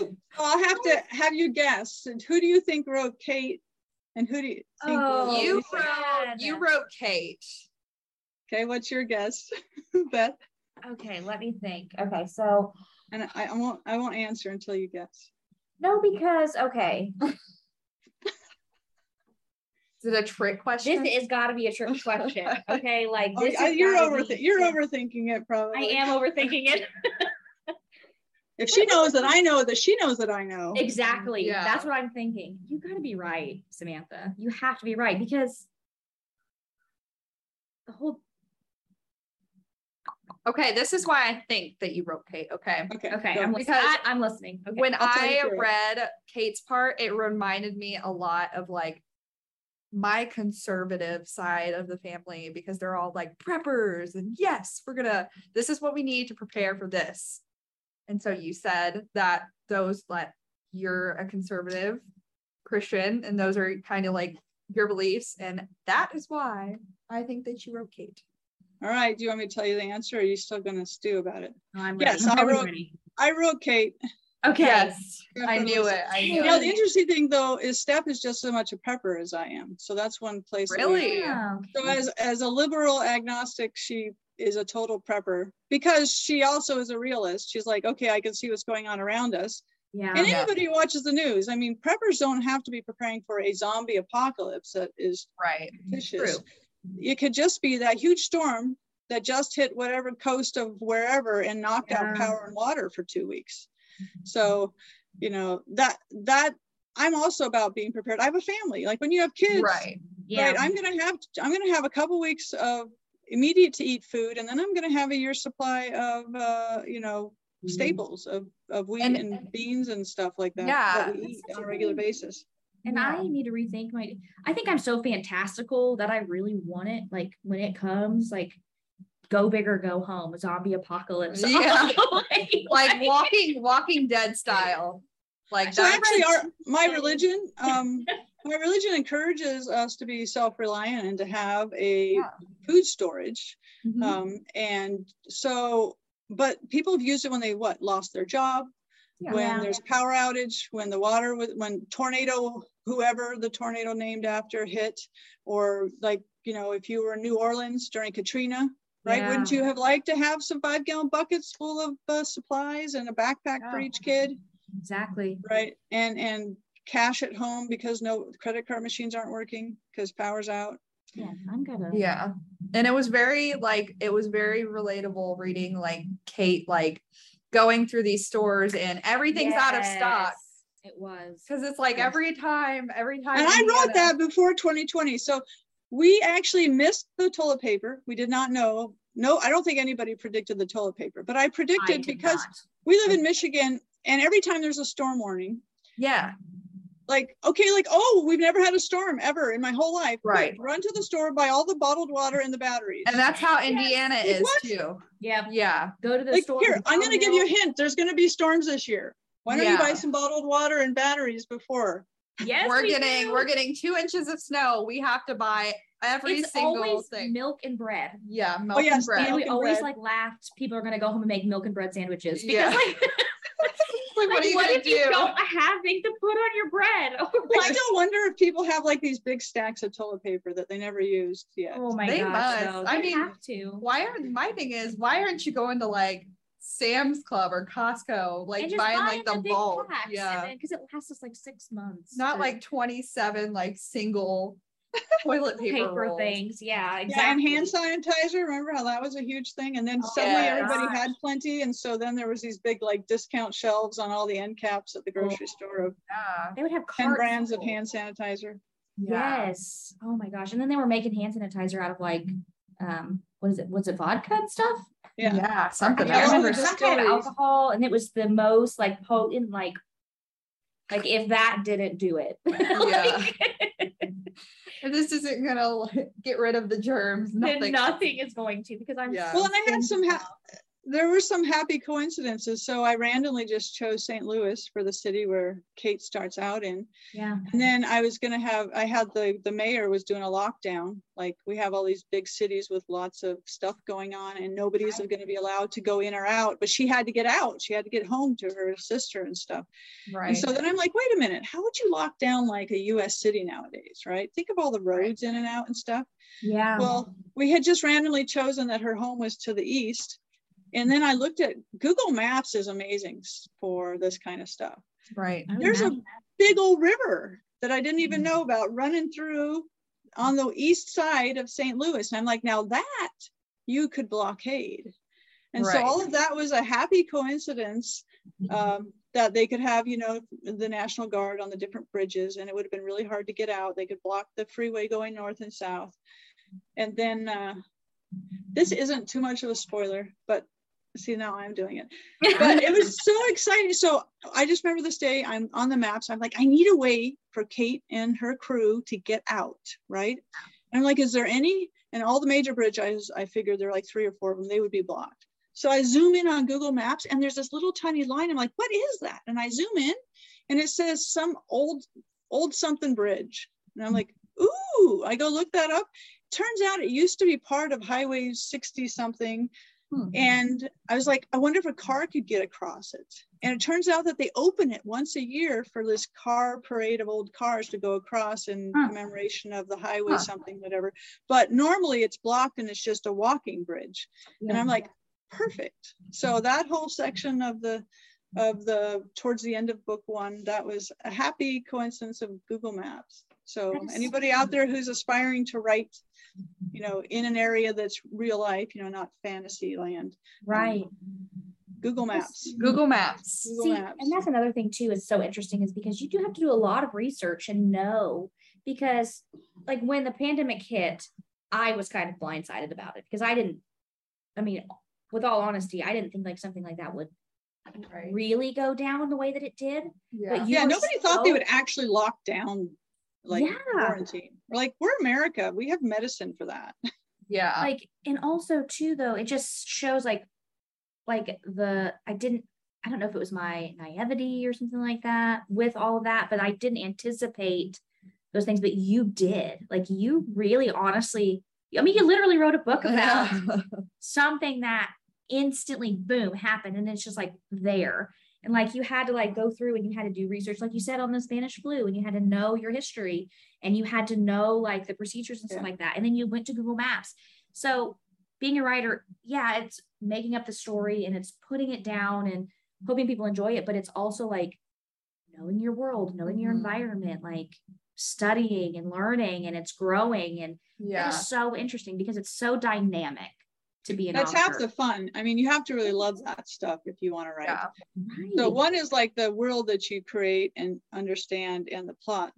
Well, I'll have to have you guess. And who do you think wrote Kate? And who do you think oh, you wrote, you wrote Kate? Okay, what's your guess, Beth? Okay, let me think. Okay, so and I, I won't I won't answer until you guess. No, because okay. Is it a trick question? This has got to be a trick question. Okay, like this. Oh, you're overthinking. You're overthinking it, probably. I am overthinking it. If she knows that I know that she knows that I know. Exactly. Yeah. That's what I'm thinking. You got to be right, Samantha. You have to be right because the whole. Okay, this is why I think that you wrote Kate. Okay. Okay. Okay. I'm because listening. I'm listening. Okay. When I read Kate's part, it reminded me a lot of like my conservative side of the family, because they're all like preppers and yes, we're gonna, this is what we need to prepare for this. And so you said that those, like, you're a conservative Christian and those are kind of like your beliefs. And that is why I think that you wrote Kate. All right. Do you want me to tell you the answer? Or are you still going to stew about it? No, I'm ready. Yes, I, I wrote. Ready. I wrote Kate. Okay. Yes, I knew it. I knew. You know, the interesting thing though is Steph is just as much a prepper as I am. So that's one place. Really? Yeah. So as as a liberal agnostic, she is a total prepper because she also is a realist. She's like, okay, I can see what's going on around us. Yeah. And anybody yeah. who watches the news, I mean, preppers don't have to be preparing for a zombie apocalypse that is right. True. It could just be that huge storm that just hit whatever coast of wherever and knocked yeah. out power and water for two weeks. Mm-hmm. So, you know, that, that I'm also about being prepared. I have a family, like when you have kids, right. Yeah. Right, I'm going to have, I'm going to have a couple weeks of immediate to eat food. And then I'm going to have a year's supply of, uh, you know, mm-hmm. staples of, of wheat and, and beans and stuff like that. Yeah. That we eat on a regular basis. And yeah. I need to rethink my, I think I'm so fantastical that I really want it. Like when it comes, like go big or go home, zombie apocalypse. Yeah. like, like walking, walking dead style. Like so that. Actually our, my religion, um, my religion encourages us to be self-reliant and to have a yeah. food storage. Mm-hmm. Um, and so, but people have used it when they, what, lost their job. Yeah. When there's power outage, when the water, when tornado, whoever the tornado named after hit, or like, you know, if you were in New Orleans during Katrina, right? Yeah. Wouldn't you have liked to have some five gallon buckets full of uh, supplies and a backpack yeah. for each kid? Exactly. Right. And, and cash at home because no credit card machines aren't working because power's out. Yeah. I'm gonna. Yeah. And it was very like, it was very relatable reading like Kate, like, going through these stores and everything's yes, out of stock. It was because it's like yes. every time, every time. And I wrote it. That before twenty twenty. So we actually missed the toilet paper. We did not know. No, I don't think anybody predicted the toilet paper, but I predicted I because not. We live in Michigan and every time there's a storm warning. Yeah. Like, okay, like, oh, we've never had a storm ever in my whole life. Right. Wait, run to the store, buy all the bottled water and the batteries. And that's how Indiana yes. is what? Too. Yeah. Yeah. Go to the like, store. Here, I'm going to give you a hint. There's going to be storms this year. Why don't yeah. you buy some bottled water and batteries before? Yes, we're we getting do. We're getting two inches of snow. We have to buy every it's single always thing. Milk and bread. Yeah. Milk oh, yes, and bread. And milk we and always bread. Like laughed. People are going to go home and make milk and bread sandwiches. Because yeah. like. Like, like, what are you what gonna if do? You don't have things to put on your bread? Like, I still wonder if people have like these big stacks of toilet paper that they never used yet. Oh my god! I they mean, have to. Why aren't my thing is why aren't you going to like Sam's Club or Costco like buying like the bulk? Yeah, because it lasts us like six months. Not so. Like twenty-seven like single toilet paper, paper things. Yeah, exactly. Yeah, and hand sanitizer. Remember how that was a huge thing? And then oh, suddenly yeah, everybody gosh. Had plenty, and so then there was these big like discount shelves on all the end caps at the grocery oh, store of yeah. they would have ten brands full. Of hand sanitizer. Yeah. Yes. Oh my gosh! And then they were making hand sanitizer out of like um what is it? What's it? Vodka and stuff. Yeah, yeah something. I remember some kind of alcohol, and it was the most like potent. Like, like if that didn't do it. like, if this isn't gonna get rid of the germs, nothing, then nothing is going to because I'm yeah. well. And I had some ha- there were some happy coincidences, so I randomly just chose Saint Louis for the city where Kate starts out in. Yeah, and then I was gonna have I had the the mayor was doing a lockdown, like we have all these big cities with lots of stuff going on, and nobody's right. going to be allowed to go in or out. But she had to get out; she had to get home to her sister and stuff. Right. And so then I'm like, wait a minute, how would you lock down like a U S city nowadays, right? Think of all the roads right. in and out and stuff. Yeah. Well, we had just randomly chosen that her home was to the east. And then I looked at Google Maps is amazing for this kind of stuff. Right. There's a big old river that I didn't even know about running through on the east side of Saint Louis. And I'm like, now that you could blockade. And right. so all of that was a happy coincidence um, that they could have, you know, the National Guard on the different bridges, and it would have been really hard to get out. They could block the freeway going north and south. And then, uh, This isn't too much of a spoiler, but see, now I'm doing it. But it was so exciting. So I just remember this day, I'm on the maps. I'm like, I need a way for Kate and her crew to get out, right? And I'm like, is there any? And all the major bridges, I figured there are like three or four of them, they would be blocked. So I zoom in on Google Maps and there's this little tiny line. I'm like, what is that? And I zoom in and it says some old, old something bridge. And I'm like, ooh, I go look that up. Turns out it used to be part of Highway sixty something. Hmm. And I was like, I wonder if a car could get across it. And it turns out that they open it once a year for this car parade of old cars to go across in huh. commemoration of the highway, huh. something, whatever. But normally it's blocked and it's just a walking bridge. Yeah. And I'm like, perfect. So that whole section of the of the towards the end of book one, that was a happy coincidence of Google Maps. So anybody out there who's aspiring to write, you know, in an area that's real life, you know, not fantasy land, right? Um, Google Maps. Google Maps. Google See, Maps. And that's another thing too is so interesting is because you do have to do a lot of research and know, because like when the pandemic hit, I was kind of blindsided about it because I didn't, I mean, with all honesty, I didn't think like something like that would right. really go down the way that it did. Yeah, but yeah nobody so... thought they would actually lock down like yeah. quarantine. Like we're America, we have medicine for that. Yeah. Like, and also too, though, it just shows like, like the, I didn't, I don't know if it was my naivety or something like that with all of that, but I didn't anticipate those things, but you did. Like you really honestly, I mean, you literally wrote a book about yeah. something that instantly, boom, happened. And it's just like there. And like, you had to like go through and you had to do research, like you said, on the Spanish flu, and you had to know your history and you had to know like the procedures and yeah. stuff like that. And then you went to Google Maps. So being a writer, yeah, it's making up the story and it's putting it down and hoping people enjoy it. But it's also like knowing your world, knowing your mm-hmm. environment, like studying and learning, and it's growing. And yeah, it's so interesting because it's so dynamic. To be an that's author. Half the fun. I mean, you have to really love that stuff if you want to write. Yeah. Right. So one is like the world that you create and understand and the plot.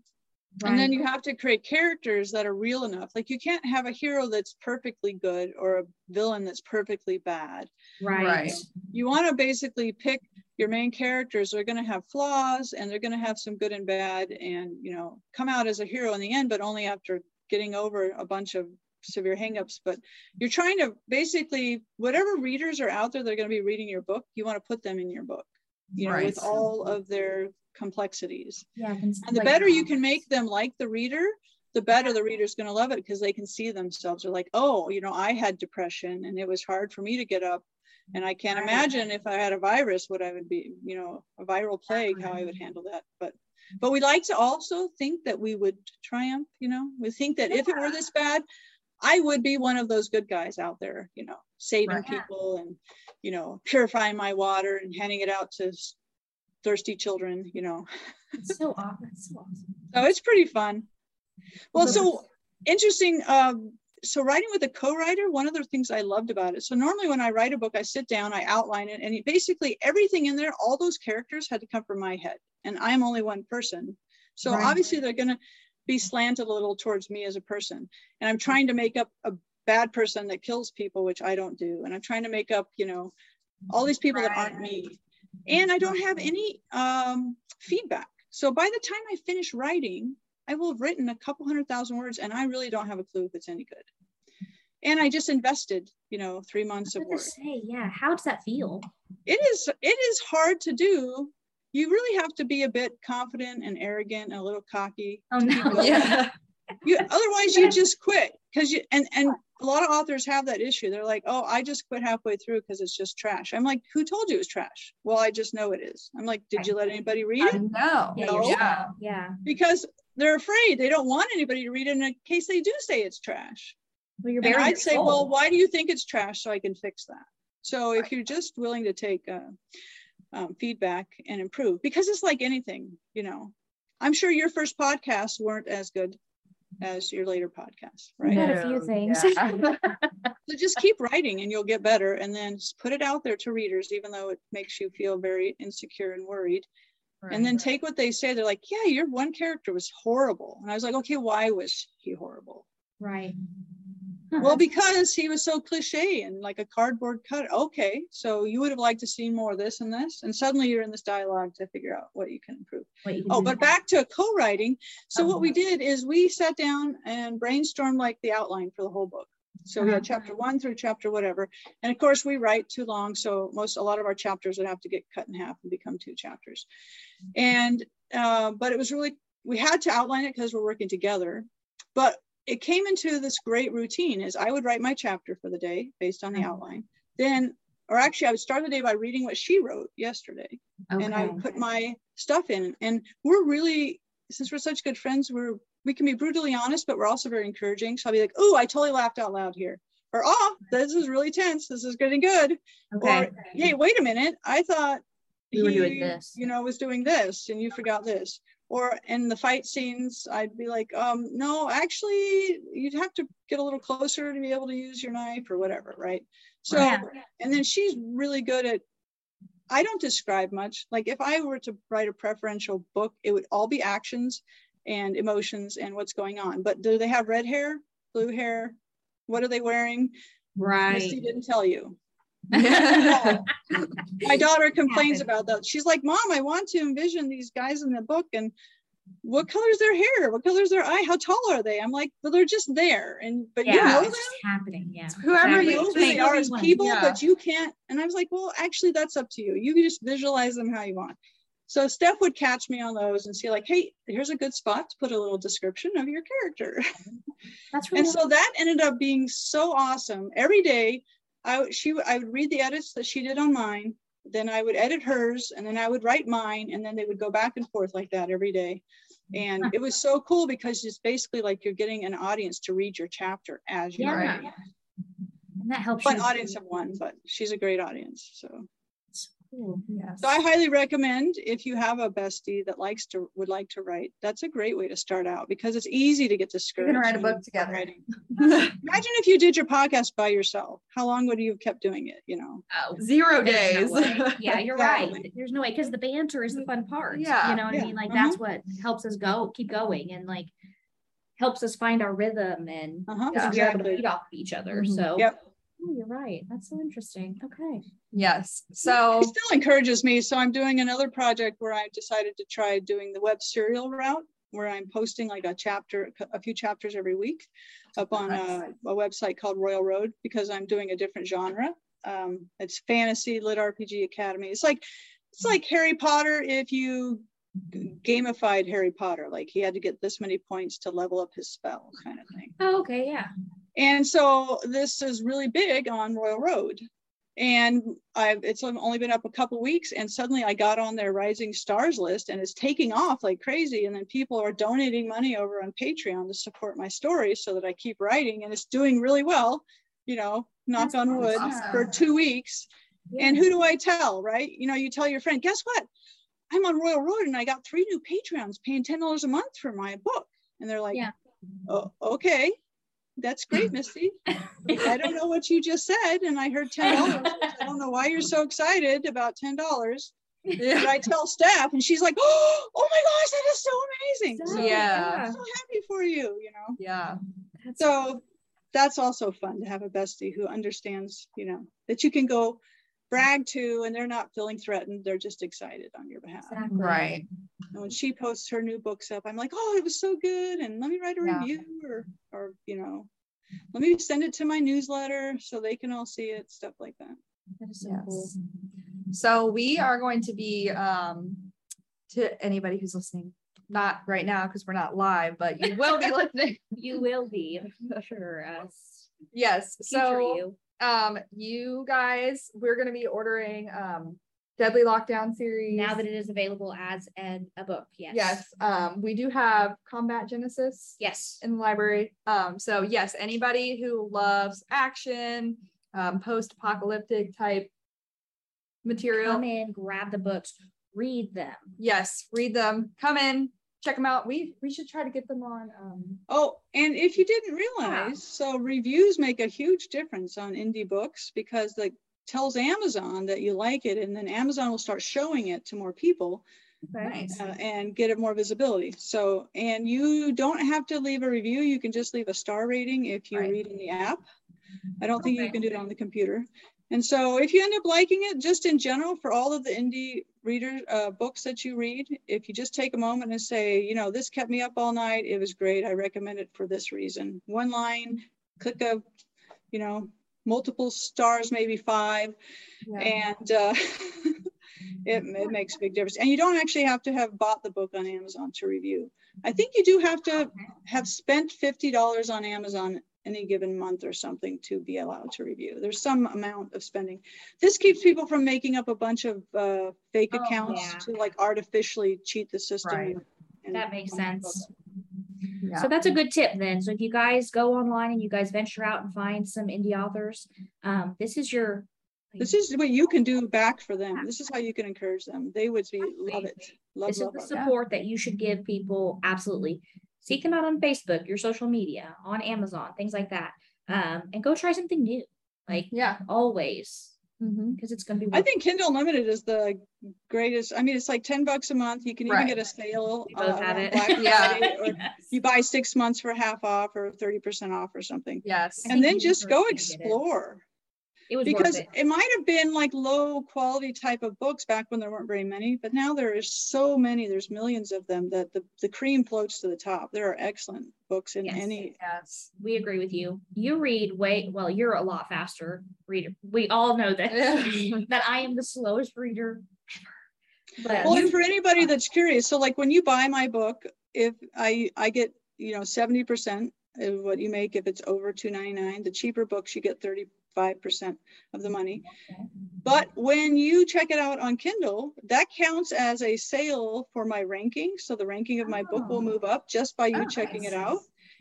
Right. And then you have to create characters that are real enough. Like you can't have a hero that's perfectly good or a villain that's perfectly bad. Right. right. You want to basically pick your main characters. They're going to have flaws and they're going to have some good and bad and, you know, come out as a hero in the end, but only after getting over a bunch of severe hangups. But you're trying to basically, whatever readers are out there that are going to be reading your book, you want to put them in your book, you right. know, with all of their complexities. Yeah, and the like, better you can make them like the reader, the better the reader's going to love it, because they can see themselves. They're like, oh, you know, I had depression and it was hard for me to get up, and I can't right. imagine if I had a virus what I would be, you know, a viral plague, how I would handle that. But but we like to also think that we would triumph, you know, we think that yeah. if it were this bad, I would be one of those good guys out there, you know, saving right. people and, you know, purifying my water and handing it out to thirsty children, you know. It's so awesome. It's so awesome. So it's pretty fun. Well, so interesting. Um, so writing with a co-writer, one of the things I loved about it. So normally when I write a book, I sit down, I outline it, and basically everything in there, all those characters had to come from my head, and I'm only one person. So right. obviously they're going to be slanted a little towards me as a person. And I'm trying to make up a bad person that kills people, which I don't do. And I'm trying to make up, you know, all these people right. that aren't me. And I don't have any um, feedback. So by the time I finish writing, I will have written a couple hundred thousand words, and I really don't have a clue if it's any good. And I just invested, you know, three months of work. Say, yeah, how does that feel? It is, it is hard to do. You really have to be a bit confident and arrogant and a little cocky. Oh no! Yeah. You, otherwise, you just quit, because you and and a lot of authors have that issue. They're like, "Oh, I just quit halfway through because it's just trash." I'm like, "Who told you it was trash?" Well, I just know it is. I'm like, "Did you let anybody read it?" No. Yeah, no. Yeah. Yeah. Because they're afraid. They don't want anybody to read it in case they do say it's trash. Well, you're and I'd say, soul. "Well, why do you think it's trash? So I can fix that." So if you're just willing to take. Uh, Um, feedback and improve, because it's like anything, you know, I'm sure your first podcasts weren't as good as your later podcasts, right? No, a few things. Yeah. So just keep writing and you'll get better, and then put it out there to readers, even though it makes you feel very insecure and worried. Right, and then right. take what they say. They're like, yeah, your one character was horrible. And I was like, okay, why was he horrible? Right. Well, because he was so cliche and like a cardboard cut. Okay, so you would have liked to see more of this and this, and suddenly you're in this dialogue to figure out what you can improve. Wait, oh, but back to co-writing. So uh-huh. what we did is we sat down and brainstormed like the outline for the whole book. So we had chapter one through chapter whatever, and of course we write too long, so most a lot of our chapters would have to get cut in half and become two chapters. And uh, but it was really, we had to outline it because we're working together, but it came into this great routine. Is I would write my chapter for the day based on the outline, then or actually I would start the day by reading what she wrote yesterday, okay. and I would put my stuff in. And we're really, since we're such good friends, we're we can be brutally honest, but we're also very encouraging. So I'll be like, oh, I totally laughed out loud here. Or, oh, this is really tense. This is getting good. Okay. Or, hey, wait a minute. I thought we he, were doing this. You know, was doing this and you forgot this. Or in the fight scenes, I'd be like, um, no, actually, you'd have to get a little closer to be able to use your knife or whatever, right? So, yeah. And then she's really good at, I don't describe much. Like if I were to write a preferential book, it would all be actions and emotions and what's going on. But do they have red hair, blue hair? What are they wearing? Right. Misty didn't tell you. Yeah. My daughter complains about that. She's like, Mom, I want to envision these guys in the book, and what color is their hair? What color is their eye? How tall are they? I'm like, well, they're just there. And but yeah, you know them. Happening. Yeah. So whoever exactly. knows who they are as people, yeah. but you can't. And I was like, well, actually, that's up to you. You can just visualize them how you want. So Steph would catch me on those and see like, hey, here's a good spot to put a little description of your character. That's really and awesome. So that ended up being so awesome. Every day, I, she, I would read the edits that she did on mine, then I would edit hers, and then I would write mine, and then they would go back and forth like that every day. And it was so cool because it's basically like you're getting an audience to read your chapter as you yeah. write. And that helps. Fun audience of one, but she's a great audience, so. Cool. Yes. So I highly recommend if you have a bestie that likes to would like to write, that's a great way to start out because it's easy to get discouraged. You can write a book together. Writing. Imagine if you did your podcast by yourself. How long would you have kept doing it? You know, oh, zero days. No yeah, you're right. There's no way because the banter is the fun part. Yeah, you know what yeah. I mean. Like uh-huh. that's what helps us go keep going and like helps us find our rhythm and uh-huh. yeah. we're able to feed off each other. Mm-hmm. So. Yep. Oh, you're right. That's so interesting. Okay. Yes. So it still encourages me. So I'm doing another project where I've decided to try doing the web serial route, where I'm posting like a chapter, a few chapters every week up on a, a website called Royal Road, because I'm doing a different genre. Um, it's fantasy, lit R P G Academy. It's like, it's like Harry Potter. If you gamified Harry Potter, like he had to get this many points to level up his spell kind of thing. Oh, okay. Yeah. And so this is really big on Royal Road, and I've, it's only been up a couple weeks, and suddenly I got on their Rising Stars list, and it's taking off like crazy. And then people are donating money over on Patreon to support my story so that I keep writing, and it's doing really well, you know, knock That's on wood, awesome. For two weeks. Yeah. And who do I tell, right? You know, you tell your friend, guess what? I'm on Royal Road, and I got three new Patreons paying ten dollars a month for my book. And they're like, yeah. oh, okay. That's great, Misty. I don't know what you just said. And I heard ten dollars. I don't know why you're so excited about ten dollars. Yeah. But I tell Steph, and she's like, oh, oh my gosh, that is so amazing. So, yeah. I'm so happy for you, you know? Yeah. That's so awesome. That's also fun to have a bestie who understands, you know, that you can go brag to, and they're not feeling threatened. They're just excited on your behalf. Exactly. Right. And when she posts her new books up, I'm like, oh, it was so good. And let me write a yeah. review or, or, you know, let me send it to my newsletter so they can all see it, stuff like that. That is so yes. cool. So we are going to be, um, to anybody who's listening, not right now, because we're not live, but you will be listening. You will be for us. Yes. So you. Um, you guys, we're going to be ordering, um, Deadly Lockdown series now that it is available as an a book. Yes. Yes. Um, we do have Combat Genesis. Yes. In the library. Um, so yes, anybody who loves action, um, post-apocalyptic type material, come in, grab the books, read them. Yes, read them. Come in, check them out. We we should try to get them on. Um... Oh, and if you didn't realize, yeah. so reviews make a huge difference on indie books because the tells Amazon that you like it, and then Amazon will start showing it to more people. Okay. Nice. Uh, and get it more visibility. So, and you don't have to leave a review. You can just leave a star rating if you right. read in the app. I don't okay. think you can do it on the computer. And so if you end up liking it, just in general, for all of the indie reader uh, books that you read, if you just take a moment and say, you know, this kept me up all night. It was great. I recommend it for this reason. One line, click a, you know, multiple stars, maybe five. Yeah. And uh, it, it makes a big difference. And you don't actually have to have bought the book on Amazon to review. I think you do have to have spent fifty dollars on Amazon any given month or something to be allowed to review. There's some amount of spending. This keeps people from making up a bunch of uh, fake oh, accounts yeah. to like artificially cheat the system. Right. And that makes sense. Yeah. So that's a good tip then. So if you guys go online and you guys venture out and find some indie authors, um, this is your. This is what you can do back for them. This is how you can encourage them. They would be love it. Love, this love, is the love, support yeah. that you should give people. Absolutely. Seek them out on Facebook, your social media, on Amazon, things like that. Um, and go try something new. Like, yeah, always. Because mm-hmm. it's going to be. I think Kindle Unlimited is the greatest. I mean, it's like ten bucks a month. You can even right. get a sale. We both uh, have it. yeah. Or yes. You buy six months for half off or thirty percent off or something. Yes. And then just go explore. It was because it. it might have been like low quality type of books back when there weren't very many, but now there is so many, there's millions of them that the, the cream floats to the top. There are excellent books in yes, any. Yes, we agree with you. You read way, well, you're a lot faster reader. We all know that, that I am the slowest reader ever. But well, you, and for anybody that's curious, so like when you buy my book, if I, I get, you know, seventy percent of what you make, if it's over two ninety-nine, the cheaper books you get thirty-five percent of the money. But when you check it out on Kindle, that counts as a sale for my ranking. So the ranking of my oh. book will move up just by you oh, checking nice. it out.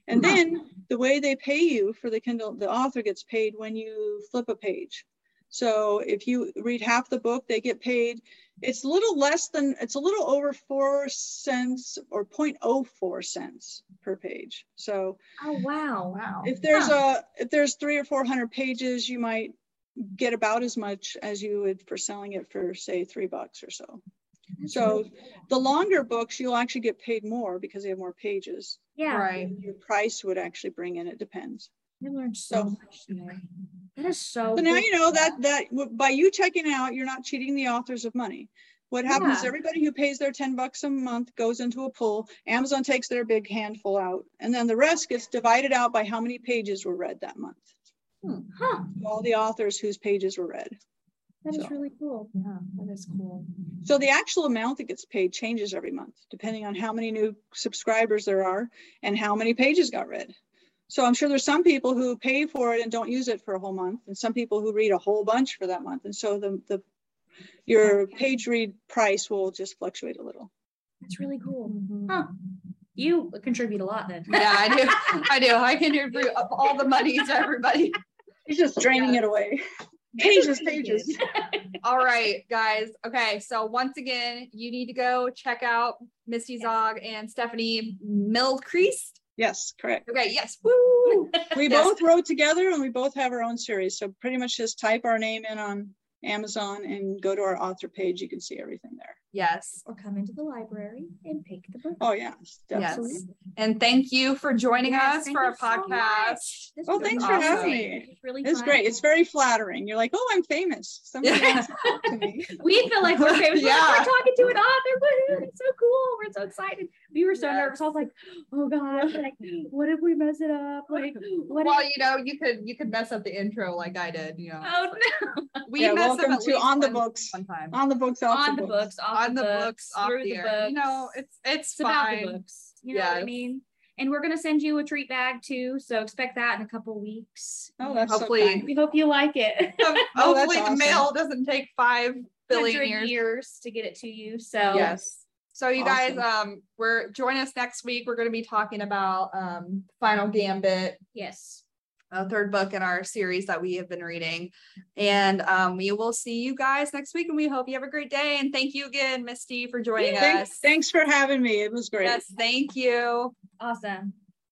And wow. then the way they pay you for the Kindle, the author gets paid when you flip a page. So if you read half the book, they get paid. It's a little less than, it's a little over four cents or zero point zero four cents per page. So oh wow, wow. If there's huh. a if there's three or four hundred pages, you might get about as much as you would for selling it for say three bucks or so. That's so really cool. The longer books, you'll actually get paid more because they have more pages. Yeah, right. Your price would actually bring in. It depends. I learned so, so much today. That is so. So now you know that that by you checking out, you're not cheating the authors of money. What happens yeah. is everybody who pays their ten bucks a month goes into a pool. Amazon takes their big handful out, and then the rest gets divided out by how many pages were read that month. Hmm. Huh. All the authors whose pages were read. That so. is really cool. Yeah, that is cool. So the actual amount that gets paid changes every month, depending on how many new subscribers there are and how many pages got read. So I'm sure there's some people who pay for it and don't use it for a whole month, and some people who read a whole bunch for that month. And so the, the your page read price will just fluctuate a little. That's really cool. Mm-hmm. Huh. You contribute a lot then. Yeah, I do. I do. I contribute all the money to everybody. It's just draining yeah. it away. Pages, pages. All right, guys. Okay, so once again, you need to go check out Misty Zog and Stephanie Millcrest. Yes, correct. Okay, yes. Woo! We yes. both wrote together and we both have our own series. So pretty much just type our name in on Amazon and go to our author page. You can see everything there. Yes. Or come into the library and pick the book. Oh, yes. Definitely. Yes. And thank you for joining yes, us for our podcast. So oh, thanks awesome. for having me. It's really it's great. It's very flattering. You're like, oh, I'm famous. Somebody wants to talk to me. We feel like we're famous. yeah. We're talking to an author. It's so cool. We're so excited. We were so yes. nervous. I was like, oh gosh, like, what if we mess it up? Like, what well, if- you know, you could you could mess up the intro like I did. You know. Oh no. We yeah, messed up to on the books. One time. On the books. Off on the books. Off on the books, books off the, the books. You know, it's it's, it's fine. About the books. You yes. know what I mean? And we're gonna send you a treat bag too, so expect that in a couple weeks. Oh, that's hopefully so kind. We hope you like it. Um, oh, hopefully awesome. The mail doesn't take five billion years. years to get it to you. So yes. So you awesome. guys, um, we're join us next week. We're gonna be talking about um, Final Gambit. Yes. A third book in our series that we have been reading, and um we will see you guys next week, and we hope you have a great day. And thank you again, Misty, for joining yeah, us. Thanks, thanks for having me. It was great. Yes, thank you. Awesome.